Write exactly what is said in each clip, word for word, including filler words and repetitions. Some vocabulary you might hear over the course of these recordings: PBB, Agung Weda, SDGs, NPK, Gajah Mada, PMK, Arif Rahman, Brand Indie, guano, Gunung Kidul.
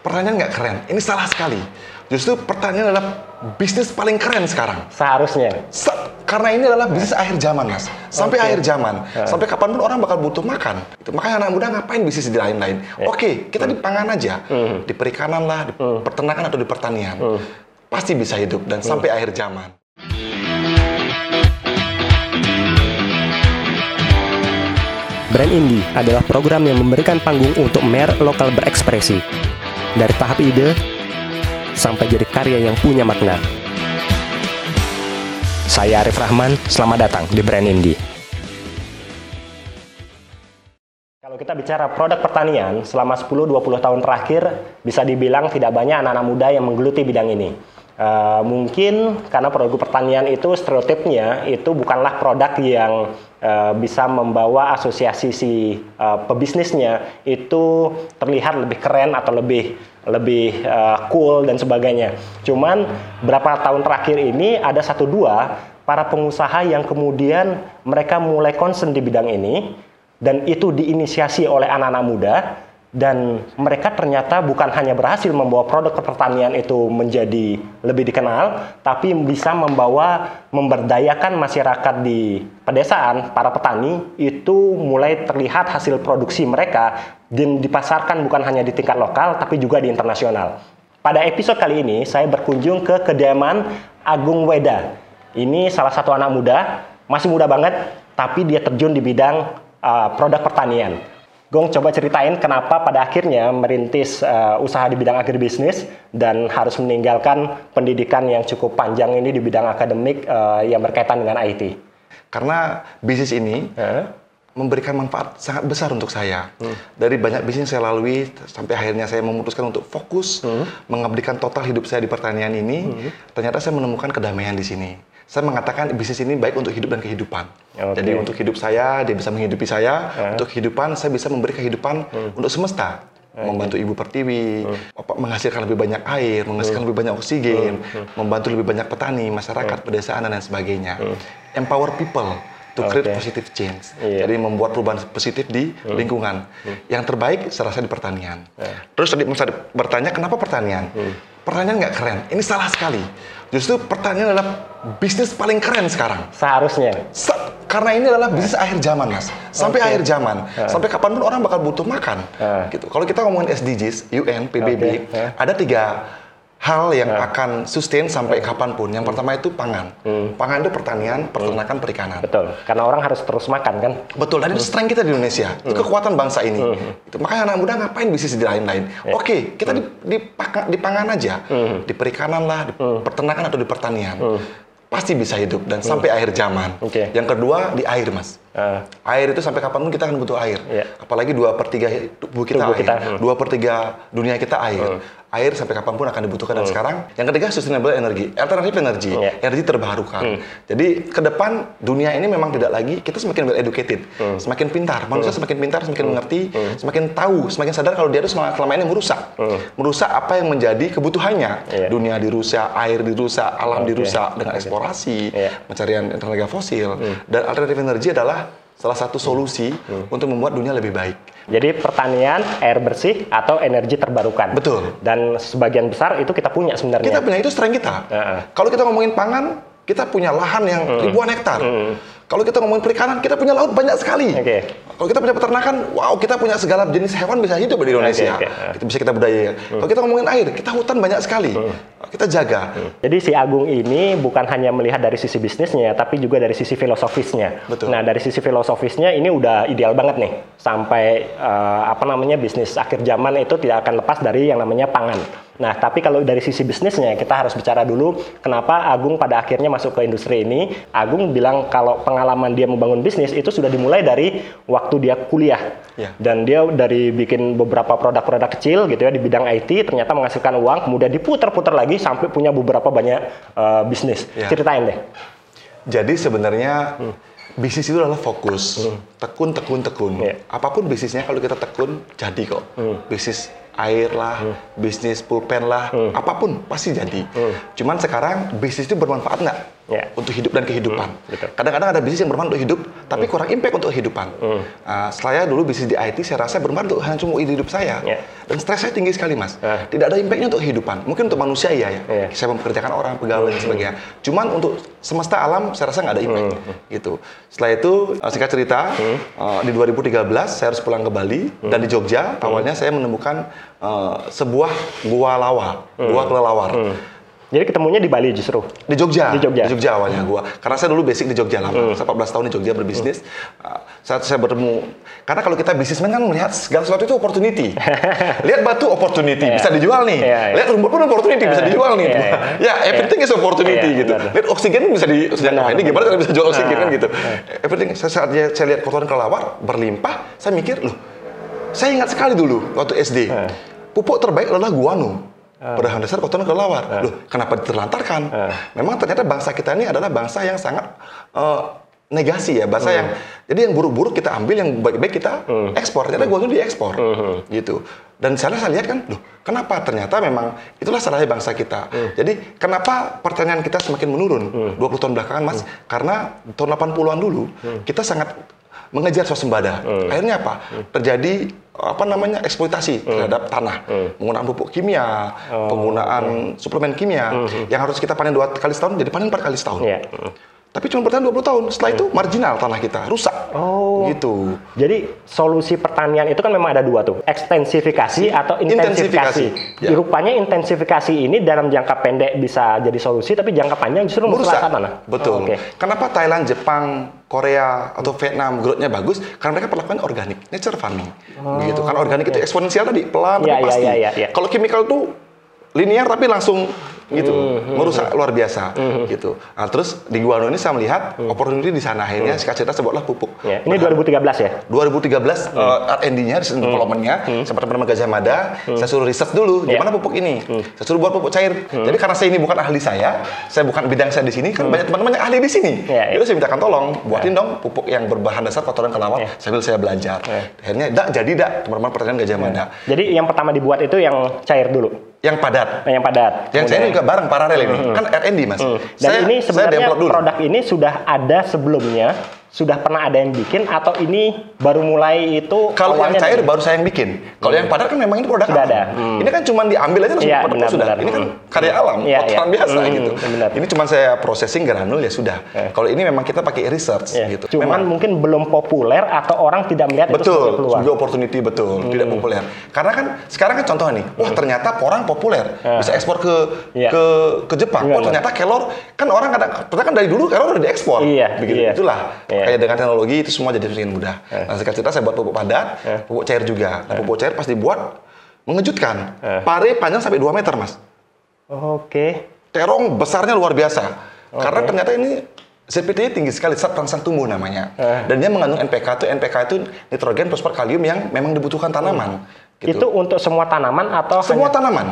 pertanyaan nggak keren. Ini salah sekali. Justru pertanyaan adalah bisnis paling keren sekarang. Seharusnya. Se- karena ini adalah bisnis akhir zaman, Mas. Sampai okay. akhir zaman. Uh. Sampai kapanpun orang bakal butuh makan. Itu makanya anak muda ngapain bisnis di lain-lain. Yeah. Oke, okay, kita mm. di pangan aja. Mm. Di perikanan lah, di mm. peternakan atau di pertanian. Mm. Pasti bisa hidup dan mm. sampai akhir zaman. Brand Indie adalah program yang memberikan panggung untuk merek lokal berekspresi. Dari tahap ide, sampai jadi karya yang punya makna. Saya Arif Rahman, selamat datang di Brand Indie. Kalau kita bicara produk pertanian, selama sepuluh sampai dua puluh tahun terakhir, bisa dibilang tidak banyak anak-anak muda yang menggeluti bidang ini. Uh, mungkin karena produk pertanian itu stereotipnya itu bukanlah produk yang uh, bisa membawa asosiasi si uh, pebisnisnya itu terlihat lebih keren atau lebih lebih uh, cool dan sebagainya. Cuman berapa tahun terakhir ini ada satu dua para pengusaha yang kemudian mereka mulai concern di bidang ini dan itu diinisiasi oleh anak-anak muda. Dan mereka ternyata bukan hanya berhasil membawa produk pertanian itu menjadi lebih dikenal, tapi bisa membawa, memberdayakan masyarakat di pedesaan, para petani, itu mulai terlihat hasil produksi mereka dan dipasarkan bukan hanya di tingkat lokal, tapi juga di internasional. Pada episode kali ini, saya berkunjung ke kediaman Agung Weda. Ini salah satu anak muda, masih muda banget, tapi dia terjun di bidang uh, produk pertanian. Gong, coba ceritain kenapa pada akhirnya merintis uh, usaha di bidang agribisnis dan harus meninggalkan pendidikan yang cukup panjang ini di bidang akademik uh, yang berkaitan dengan I T. Karena bisnis ini huh? memberikan manfaat sangat besar untuk saya. Hmm. Dari banyak bisnis saya lalui, sampai akhirnya saya memutuskan untuk fokus, hmm. mengabdikan total hidup saya di pertanian ini, hmm. ternyata saya menemukan kedamaian di sini. Saya mengatakan bisnis ini baik untuk hidup dan kehidupan. Okay. Jadi untuk hidup saya, dia bisa menghidupi saya. Uh. Untuk kehidupan, saya bisa memberi kehidupan hmm. untuk semesta. Okay. Membantu Ibu Pertiwi, hmm. menghasilkan lebih banyak air, menghasilkan hmm. lebih banyak oksigen, hmm. membantu lebih banyak petani, masyarakat, hmm. pedesaan, dan lain sebagainya. Hmm. Empower people to create okay. positive change. Yeah. Jadi membuat perubahan positif di hmm. lingkungan. Hmm. Yang terbaik, saya rasa di pertanian. Yeah. Terus tadi saya bertanya, kenapa pertanian? Hmm. Pertanyaan nggak keren. Ini salah sekali. Justru pertanian adalah bisnis paling keren sekarang. Seharusnya. Se- karena ini adalah bisnis eh. akhir zaman, Mas. Sampai okay. akhir zaman. Eh. Sampai kapanpun orang bakal butuh makan. Eh. Gitu. Kalau kita ngomongin S D Gs, U N, P B B, okay. eh. ada tiga hal yang eh. akan sustain sampai eh. kapanpun. Yang pertama itu pangan. Hmm. Pangan itu pertanian, peternakan, hmm. perikanan. Betul. Karena orang harus terus makan, kan? Betul. Dan hmm. itu strength kita di Indonesia. Hmm. Itu kekuatan bangsa ini. Hmm. Itu. Makanya anak muda ngapain bisnis di lain-lain. Eh. Oke, okay, kita hmm. di, di, di pangan aja. Hmm. Di perikanan lah, di hmm. peternakan atau di pertanian. Hmm. Pasti bisa hidup dan sampai hmm. akhir zaman. Okay. Yang kedua di air, Mas. Uh. Air itu sampai kapanpun kita akan butuh air. Yeah. Apalagi dua per tiga tubuh kita tubuh air. Kita, hmm. dua per tiga dunia kita air. Hmm. Air sampai kapanpun akan dibutuhkan. Hmm. Dan sekarang yang ketiga sustainable energy, alternatif energi, yeah. energi terbarukan. Hmm. Jadi ke depan dunia ini memang tidak lagi kita semakin well educated, hmm. semakin pintar. Manusia hmm. semakin pintar, semakin hmm. mengerti, hmm. semakin tahu, semakin sadar kalau dia itu selama ini merusak. Hmm. Merusak apa yang menjadi kebutuhannya. Yeah. Dunia dirusak, air dirusak, alam okay. dirusak dengan okay. ekspor. Yeah. pencarian tenaga fosil, mm. dan alternatif energi adalah salah satu solusi mm. untuk membuat dunia lebih baik. Jadi pertanian, air bersih, atau energi terbarukan. Betul. Dan sebagian besar itu kita punya sebenarnya. Kita punya, itu strength kita. Uh-uh. Kalau kita ngomongin pangan, kita punya lahan yang mm. ribuan hektar. Mm. Kalau kita ngomongin perikanan, kita punya laut banyak sekali. Okay. Kalau kita punya peternakan, wow, kita punya segala jenis hewan bisa hidup di Indonesia. Okay, okay. Itu bisa kita budaya. Hmm. Kalau kita ngomongin air, kita hutan banyak sekali. Hmm. Kita jaga. Hmm. Jadi si Agung ini bukan hanya melihat dari sisi bisnisnya, tapi juga dari sisi filosofisnya. Betul. Nah, dari sisi filosofisnya ini udah ideal banget nih. Sampai uh, apa namanya bisnis akhir zaman itu tidak akan lepas dari yang namanya pangan. Nah, tapi kalau dari sisi bisnisnya, kita harus bicara dulu kenapa Agung pada akhirnya masuk ke industri ini. Agung bilang kalau pengalaman dia membangun bisnis itu sudah dimulai dari waktu dia kuliah. Yeah. Dan dia dari bikin beberapa produk-produk kecil gitu ya di bidang I T, ternyata menghasilkan uang, kemudian diputer-puter lagi sampai punya beberapa banyak uh, bisnis. Yeah. Ceritain deh. Jadi sebenarnya... Hmm. Bisnis itu adalah fokus, tekun, tekun, tekun. Yeah. Apapun bisnisnya, kalau kita tekun, jadi kok. Mm. Bisnis air lah, hmm. bisnis pulpen lah, hmm. apapun pasti jadi. Hmm. Cuman sekarang bisnis itu bermanfaat nggak yeah. untuk hidup dan kehidupan? Hmm. Kadang-kadang ada bisnis yang bermanfaat untuk hidup, tapi hmm. kurang impact untuk kehidupan. Hmm. Uh, saya dulu bisnis di I T, saya rasa bermanfaat untuk semua hidup saya. Yeah. Dan stres saya tinggi sekali, Mas. Uh. Tidak ada impact-nya untuk kehidupan. Mungkin untuk manusia iya ya, yeah. saya mempekerjakan orang, pegawai hmm. dan sebagainya. Cuman untuk semesta alam, saya rasa nggak ada impact. Hmm. Gitu. Setelah itu, singkat cerita, hmm. uh, di dua ribu tiga belas saya harus pulang ke Bali, hmm. dan di Jogja, hmm. awalnya saya menemukan Uh, sebuah gua lawa, hmm. gua kelelawar. Hmm. Jadi ketemunya di Bali justru? Di Jogja, di Jogja, di Jogja awalnya gua. Karena saya dulu basic di Jogja lama, hmm. saya empat belas tahun di Jogja berbisnis. Hmm. Uh, saat saya bertemu, karena kalau kita bisnismen kan melihat segala sesuatu itu opportunity. Lihat batu opportunity, yeah. bisa dijual nih. Yeah, yeah. Lihat rumput pun opportunity, yeah. bisa dijual nih. Ya, yeah, yeah. yeah, everything yeah. is opportunity yeah, gitu. Benar. Lihat oksigen bisa dijangkau. Ini gimana cara bisa jual oksigen kan gitu. Yeah. Everything. Saya, saat saya lihat kotoran kelelawar berlimpah, saya mikir loh, saya ingat sekali dulu waktu S D. Yeah. Pupuk terbaik adalah guano. Uh. Bahan dasar kotoran kelelawar. Uh. Loh, kenapa diterlantarkan? Uh. Memang ternyata bangsa kita ini adalah bangsa yang sangat uh, negasi ya, bahasa uh. yang jadi yang buruk-buruk kita ambil, yang baik-baik kita uh. ekspor. Ternyata uh. guano diekspor. Uh-huh. Gitu. Dan saya lihat kan, loh, kenapa ternyata memang itulah salahnya bangsa kita. Hmm. Jadi, kenapa pertanian kita semakin menurun hmm. dua puluh tahun belakangan, Mas? Hmm. Karena tahun delapan puluhan dulu hmm. kita sangat mengejar swasembada. Hmm. Akhirnya apa? Hmm. Terjadi apa namanya? Eksploitasi hmm. terhadap tanah. Hmm. Penggunaan pupuk kimia, oh. penggunaan hmm. suplemen kimia hmm. yang harus kita panen dua kali setahun jadi panen empat kali setahun. Yeah. Hmm. Tapi cuma bertahan dua puluh tahun. Setelah itu marginal tanah kita, rusak. Oh. Gitu. Jadi solusi pertanian itu kan memang ada dua tuh, ekstensifikasi atau intensifikasi. intensifikasi. Ya. Rupanya intensifikasi ini dalam jangka pendek bisa jadi solusi, tapi jangka panjang justru merusak tanah. Betul. Oh, okay. Kenapa Thailand, Jepang, Korea atau Vietnam growth-nya bagus karena mereka perlakuan organik, nature farming. Oh, gitu. Karena organik okay. itu eksponensial tadi, pelan yeah, tapi pasti. Yeah, yeah, yeah, yeah. Kalau chemical tuh linear tapi langsung gitu, mm-hmm. merusak luar biasa mm-hmm. gitu. Nah, terus di guano ini saya melihat mm. opportunity di sana akhirnya mm. sekarang cerita sebutlah pupuk. Yeah. Ini dua ribu tiga belas ya? dua ribu tiga belas mm. uh, R and D-nya, riset and development-nya, mm. saya pernah ke Gajah Mada, mm. saya suruh riset dulu yeah. gimana pupuk ini. Mm. Saya suruh buat pupuk cair. Mm. Jadi karena saya ini bukan ahli saya, saya bukan bidang saya di sini, kan mm. banyak teman-teman yang ahli di sini. Yeah, yeah. Jadi saya mintakan tolong buatin yeah. dong pupuk yang berbahan dasar kotoran kelelawar yeah. sambil saya belajar. Yeah. Akhirnya dak jadi dak teman-teman pertanian Gajah Mada. Yeah. Jadi yang pertama dibuat itu yang cair dulu. Yang padat, yang padat. Yang saya juga bareng paralel ini, mm-hmm. kan R and D Mas. Mm. Dan saya, ini sebenarnya produk ini sudah ada sebelumnya, sudah pernah ada yang bikin atau ini baru mulai itu? Kalau yang cair baru saya yang bikin. Kalau mm. yang padat kan memang ini produk sudah alam. Ada. Mm. Ini kan cuma diambil aja terus ya, produk sudah. Benar. Ini kan karya alam, ya, kotoran ya. biasa mm, gitu. Benar. Ini cuma saya processing granul ya sudah. Eh. Kalau ini memang kita pakai research eh. gitu. Cuman memang mungkin belum populer atau orang tidak melihat betul, itu sebagai peluang. Betul, opportunity betul, mm. tidak populer. Karena kan sekarang kan contoh nih, wah ternyata porang populer, uh. bisa ekspor ke yeah. ke ke Jepang. Wah oh, ternyata kelor kan orang kadang kan dari dulu kelor udah diekspor. Iya, begitu iya. itulah. Yeah. Kayak dengan teknologi itu semua jadi semakin mudah. Yeah. Nah, singkat cerita saya buat pupuk padat, yeah. pupuk cair juga. Nah, yeah. pupuk cair pas dibuat mengejutkan. Yeah. Pare panjang sampai dua meter, Mas. Oh, oke. Okay. Terong besarnya luar biasa. Okay. Karena ternyata ini Z P T-nya tinggi sekali, zat perangsang tumbuh namanya. Eh. Dan dia mengandung N P K. Itu N P K itu nitrogen, fosfor, kalium yang memang dibutuhkan tanaman. Hmm. Gitu. Itu untuk semua tanaman atau semua hanya... tanaman.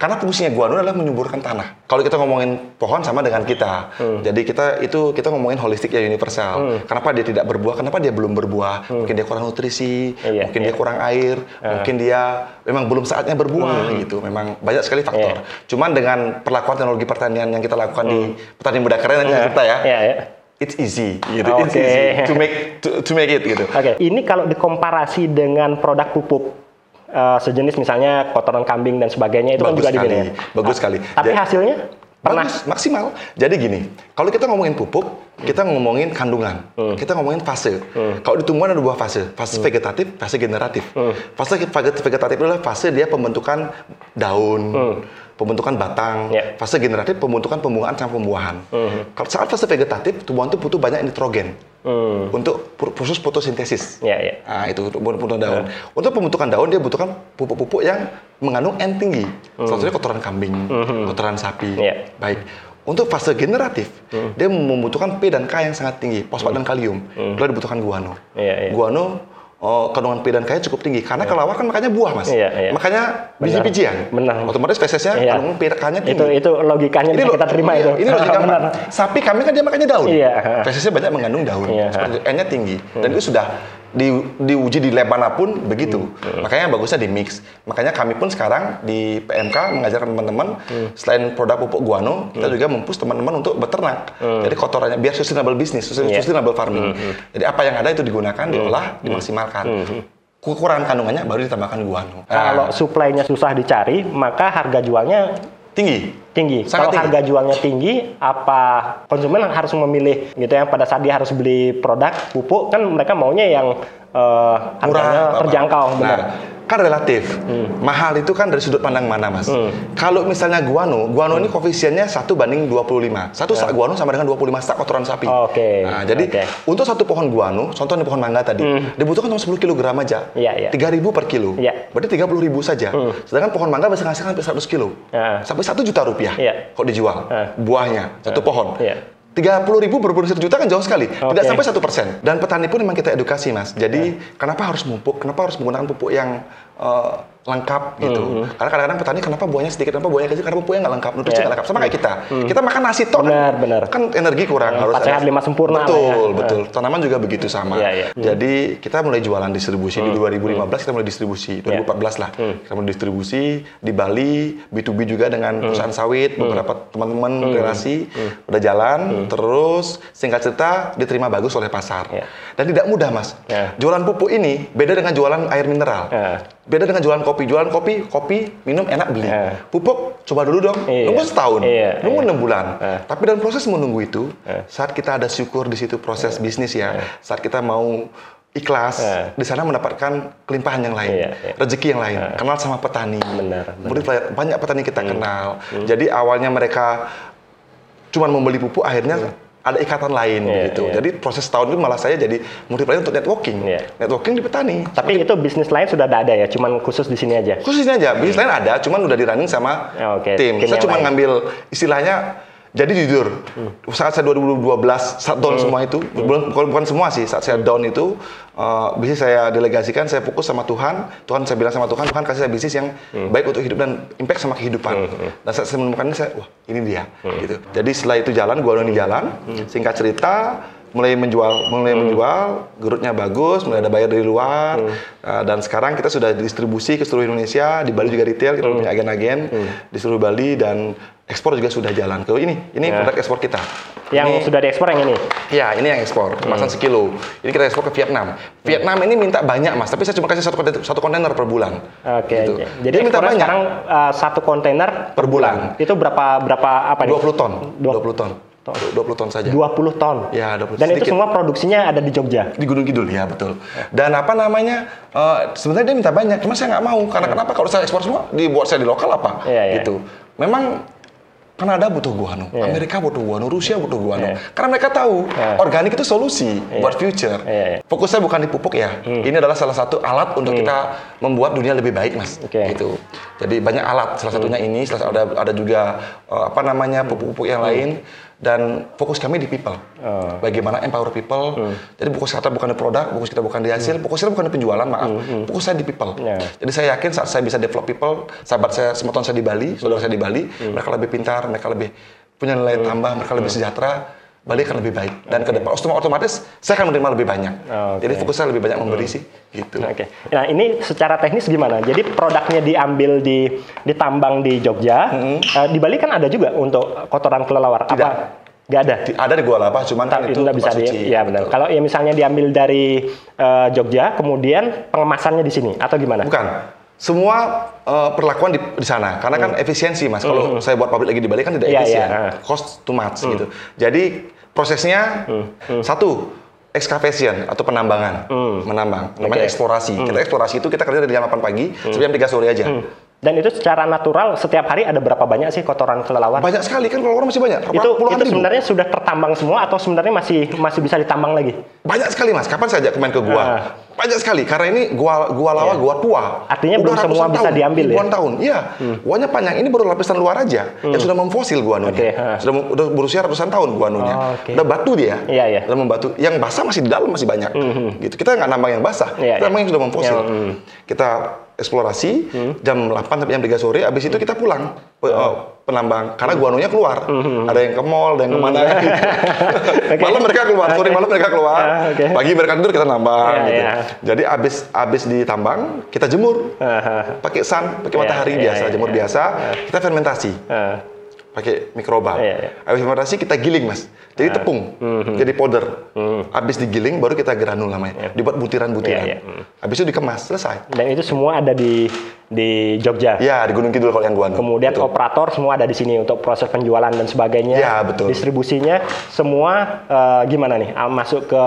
Karena fungsinya guano adalah menyuburkan tanah. Kalau kita ngomongin pohon sama dengan kita. Hmm. Jadi kita itu kita ngomongin holistik ya universal. Hmm. Kenapa dia tidak berbuah? Kenapa dia belum berbuah? Hmm. Mungkin dia kurang nutrisi, iya, mungkin iya. dia kurang air, uh. mungkin dia memang belum saatnya berbuah hmm. gitu. Memang banyak sekali faktor. Yeah. Cuman dengan perlakuan teknologi pertanian yang kita lakukan hmm. di petani muda keren yeah. kita ya. Yeah, yeah. It's easy, gitu. Okay. It's easy to make to, to make it gitu. Oke. Okay. Ini kalau dikomparasi dengan produk pupuk uh, sejenis misalnya kotoran kambing dan sebagainya itu bagus kan juga dibikin. Bagus sekali. Tapi jadi, hasilnya pernah bagus, maksimal. Jadi gini, kalau kita ngomongin pupuk, hmm. kita ngomongin kandungan, hmm. kita ngomongin fase. Hmm. Kalau di tumbuhan ada dua fase, fase hmm. vegetatif, fase generatif. Hmm. Fase vegetatif adalah fase dia pembentukan daun. Hmm. Pembentukan batang, yeah. fase generatif, pembentukan pembungaan sama pembuahan. Mm-hmm. Saat fase vegetatif, tumbuhan itu butuh banyak nitrogen mm. untuk proses fotosintesis. Yeah, yeah. Nah, itu untuk pembentukan daun. Yeah. Untuk pembentukan daun, dia butuhkan pupuk-pupuk yang mengandung N tinggi. Mm. Salah satunya kotoran kambing, mm-hmm. kotoran sapi. Yeah. Baik. Untuk fase generatif, mm. dia membutuhkan P dan K yang sangat tinggi, fosfat mm. dan kalium. Mm. Lalu dibutuhkan guano. Yeah, yeah. Guano Oh, kandungan P dan K cukup tinggi karena yeah. kelelawar kan makanya buah Mas, yeah, yeah. makanya biji-bijian, otomatis spesiesnya yeah. kandungan P dan K-nya tinggi. Itu itu logikanya ini lo, kita terima iya, itu. Ini logika sapi kami kan dia makanya daun, yeah. spesiesnya banyak mengandung daun, yeah. N-nya tinggi dan itu sudah di diuji di lab manapun begitu. Hmm. Makanya bagusnya di mix. Makanya kami pun sekarang di P M K mengajarkan teman-teman hmm. selain produk pupuk guano, kita hmm. juga mempush teman-teman untuk beternak. Hmm. Jadi kotorannya biar sustainable business, sustainable yeah. farming. Hmm. Jadi apa yang ada itu digunakan, diolah, hmm. dimaksimalkan. Hmm. Kekurangan kandungannya baru ditambahkan guano. Nah, nah, kalau suplainya susah dicari, maka harga jualnya tinggi. Tinggi. Sangat kalau tinggi. Harga jualnya tinggi, apa konsumen harus memilih gitu ya? Pada saat dia harus beli produk pupuk kan mereka maunya yang uh, harganya murah, terjangkau, apa. Benar. Nah, kan relatif. Hmm. Mahal itu kan dari sudut pandang mana, Mas? Hmm. Kalau misalnya guano, guano hmm. ini koefisiennya satu banding dua puluh lima. Satu sak yeah. guano sama dengan dua puluh lima sak kotoran sapi. Oke. Okay. Nah, jadi okay. untuk satu pohon guano, contohnya pohon mangga tadi, hmm. dibutuhkan cuma sepuluh kilogram aja. Iya, yeah, yeah. tiga ribu per kilo. Yeah. Berarti tiga puluh ribu saja. Hmm. Sedangkan pohon mangga bisa ngasilkan sampai seratus kilo. Yeah. Sampai satu juta rupiah yeah. kalau dijual. Yeah. Buahnya, satu yeah. pohon. Yeah. tiga puluh ribu berburu satu juta kan jauh sekali. Okay. Tidak sampai satu persen. Dan petani pun memang kita edukasi, Mas. Jadi, yeah. kenapa harus memupuk? Kenapa harus menggunakan pupuk yang uh, lengkap gitu? Mm-hmm. Karena kadang-kadang petani kenapa buahnya sedikit, kenapa buahnya kecil, karena pupuknya nggak lengkap, nutrisi yeah. nggak lengkap. Sama kayak kita. Mm. Kita makan nasi toh benar, kan, benar. kan energi kurang. Harus empat sehat lima sempurna. Betul, ya. betul. Tanaman juga begitu sama. Yeah, yeah. Jadi, kita mulai jualan distribusi. Mm. Di dua ribu lima belas mm. kita mulai distribusi. dua ribu empat belas yeah. lah. Mm. Kita mulai distribusi di Bali, B to B juga dengan mm. perusahaan sawit, mm. beberapa teman-teman mm. relasi. Mm. Udah jalan. Mm. Terus singkat cerita diterima bagus oleh pasar yeah. dan tidak mudah, Mas. Yeah. Jualan pupuk ini beda dengan jualan air mineral, yeah. beda dengan jualan kopi. Jualan kopi, kopi minum enak beli. Yeah. Pupuk coba dulu dong, yeah. nunggu setahun, yeah. nunggu enam yeah. bulan. Yeah. Tapi dalam proses menunggu itu, yeah. saat kita ada syukur di situ proses yeah. bisnis ya, yeah. saat kita mau ikhlas, yeah. di sana mendapatkan kelimpahan yang lain, yeah, yeah. rezeki yang lain, yeah. kenal sama petani. Benar, benar. Banyak petani kita mm. kenal. Mm. Jadi awalnya mereka cuman membeli pupuk, akhirnya yeah. ada ikatan lain yeah, gitu. Yeah. Jadi proses tahun itu malah saya jadi multiplier untuk networking. Yeah. Networking di petani. Tapi seperti itu bisnis lain sudah ada ya, cuman khusus di sini aja. Khusus di sini aja. Bisnis lain ada, cuman udah di-running sama oh, okay. tim. tim. Saya cuma lain. ngambil istilahnya. Jadi jujur, hmm. saat saya dua ribu dua belas saat down hmm. semua itu, hmm. bukan, bukan semua sih, saat saya down itu uh, bisnis saya delegasikan, saya fokus sama Tuhan. Tuhan, saya bilang sama Tuhan, Tuhan kasih saya bisnis yang hmm. baik untuk hidup dan impact sama kehidupan. Hmm. Dan saat saya menemukan ini, saya, wah ini dia. Hmm. Gitu. Jadi setelah itu jalan, gua ini jalan, hmm. singkat cerita, mulai menjual, mulai hmm. menjual, growth-nya bagus, mulai ada bayar dari luar, hmm. uh, dan sekarang kita sudah distribusi ke seluruh Indonesia, di Bali juga retail, kita hmm. punya agen-agen hmm. di seluruh Bali, dan ekspor juga sudah jalan ke ini, ini ya. Produk ekspor kita. Yang ini, sudah diekspor yang ini? Ya, ini yang ekspor, kemasan hmm. sekilo. Ini kita ekspor ke Vietnam. Vietnam ini minta banyak, Mas, tapi saya cuma kasih satu kontainer, satu kontainer per bulan. Oke, gitu. Oke. Jadi dia ekspornya sekarang uh, satu kontainer per bulan. Itu berapa, berapa apa nih? dua puluh ton. dua puluh ton. dua puluh ton saja. dua puluh ton. Ya, dua puluh. Dan sedikit. Itu semua produksinya ada di Jogja. Di Gunung Kidul ya, betul. Dan apa namanya? Uh, sebenarnya dia minta banyak, cuma saya nggak mau. Karena hmm. kenapa kalau saya ekspor semua dibuat saya di lokal apa? Ya, ya. Gitu. Memang Kanada butuh guano, yeah. Amerika butuh guano, Rusia butuh guano. Yeah. Karena mereka tahu yeah. organik itu solusi yeah. buat future. Yeah. Fokusnya bukan di pupuk ya. Mm. Ini adalah salah satu alat untuk mm. kita membuat dunia lebih baik, Mas. Okay. Gitu. Jadi banyak alat. Salah satunya mm. ini. Salah ada ada juga uh, apa namanya pupuk-pupuk yang mm. lain. Dan fokus kami di people. Oh. Bagaimana empower people. Hmm. Jadi fokus kita bukan di produk, fokus kita bukan di hasil, hmm. fokus kita bukan di penjualan, maaf. Hmm. Fokus saya di people. Yeah. Jadi saya yakin saat saya bisa develop people, sahabat saya, semeton saya di Bali, saudara saya di Bali, hmm. mereka lebih pintar, mereka lebih punya nilai hmm. tambah, mereka lebih sejahtera, Bali akan lebih baik. Dan okay. ke depan otomatis saya akan menerima lebih banyak. Okay. Jadi fokus saya lebih banyak memberi hmm. sih. Gitu. Oke. Okay. Nah, ini secara teknis gimana? Jadi produknya diambil di ditambang di Jogja. Mm-hmm. Uh, di Bali kan ada juga untuk kotoran kelelawar. Tidak. Apa? Gak ada. Ada di Gua Lapa, cuman kan itu bisa di. Iya benar. Kalau ya misalnya diambil dari uh, Jogja, kemudian pengemasannya di sini atau gimana? Bukan. Semua uh, perlakuan di, di sana, karena kan mm. efisiensi, Mas. Kalau mm. saya buat pabrik lagi di Bali kan tidak yeah, efisien, yeah. cost too much mm. gitu. Jadi prosesnya mm. satu, excavation atau penambangan, mm. menambang, namanya okay. eksplorasi. Mm. Kita eksplorasi itu kita kerja dari jam delapan pagi mm. sampai jam tiga sore aja. Mm. Dan itu secara natural setiap hari ada berapa banyak sih kotoran kelelawar? Banyak sekali kan, kelelawar masih banyak. Itu, itu sebenarnya sudah tertambang semua atau sebenarnya masih masih bisa ditambang lagi? Banyak sekali, Mas. Kapan saja main ke gua? Uh. Banyak sekali karena ini gua gua lawa, yeah. gua tua. Artinya belum semua tahun, bisa diambil ya. delapan tahun. Iya. Hmm. Guanya panjang, ini baru lapisan luar aja. Hmm. Yang sudah memfosil guanunya. Okay. Uh. Sudah sudah berusia ratusan tahun guanunya. Oh, okay. Udah batu dia. Iya, yeah, yeah. Sudah membatu. Yang basah masih di dalam masih banyak. Mm-hmm. Gitu. Kita nggak nambang yang basah. Yeah, kita nambang yeah. yang sudah memfosil. Yeah, mm. Kita eksplorasi hmm. jam delapan sampai jam tiga sore, abis itu kita pulang oh, Penambang, karena guanonya keluar, hmm. ada yang ke mall, ada yang kemana hmm. gitu. Okay. Malam mereka keluar, sore malam mereka keluar, ah, okay. pagi mereka tidur kita nambang. Yeah, gitu. Yeah. Jadi abis abis ditambang kita jemur, uh-huh. pakai sun, pakai yeah, matahari yeah, biasa, yeah, jemur yeah. biasa, yeah. kita fermentasi. Uh. Pakai mikroba. Yeah, yeah. Habis fermentasi kita giling, Mas. Jadi yeah. tepung. Mm-hmm. Jadi powder. Mm-hmm. Habis digiling baru kita granul namanya. Yeah. Dibuat butiran-butiran. Yeah, yeah. Habis itu dikemas, selesai. Dan itu semua ada di di Jogja. Ya, di Gunung Kidul kalau yang guano. Kemudian betul. Operator semua ada di sini untuk proses penjualan dan sebagainya. Ya, betul. Distribusinya semua uh, gimana nih? Masuk ke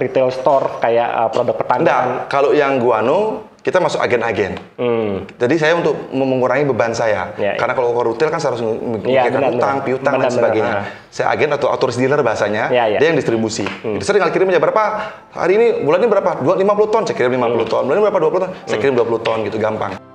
retail store kayak uh, produk pertanian. Nah, kalau yang guano kita masuk agen-agen. Hmm. Jadi saya untuk mengurangi beban saya. Ya, karena kalau ke retail kan saya harus memikirkan ya, utang, piutang benar, dan sebagainya. Benar, benar. Saya agen atau authorized dealer bahasanya, ya, ya. Dia yang distribusi. Hmm. Jadi saya tinggal kirim aja berapa hari ini, bulan ini berapa? dua ratus lima puluh ton, saya kirim lima puluh hmm. ton. Bulan ini berapa? dua puluh ton, saya kirim dua puluh ton gitu, gampang.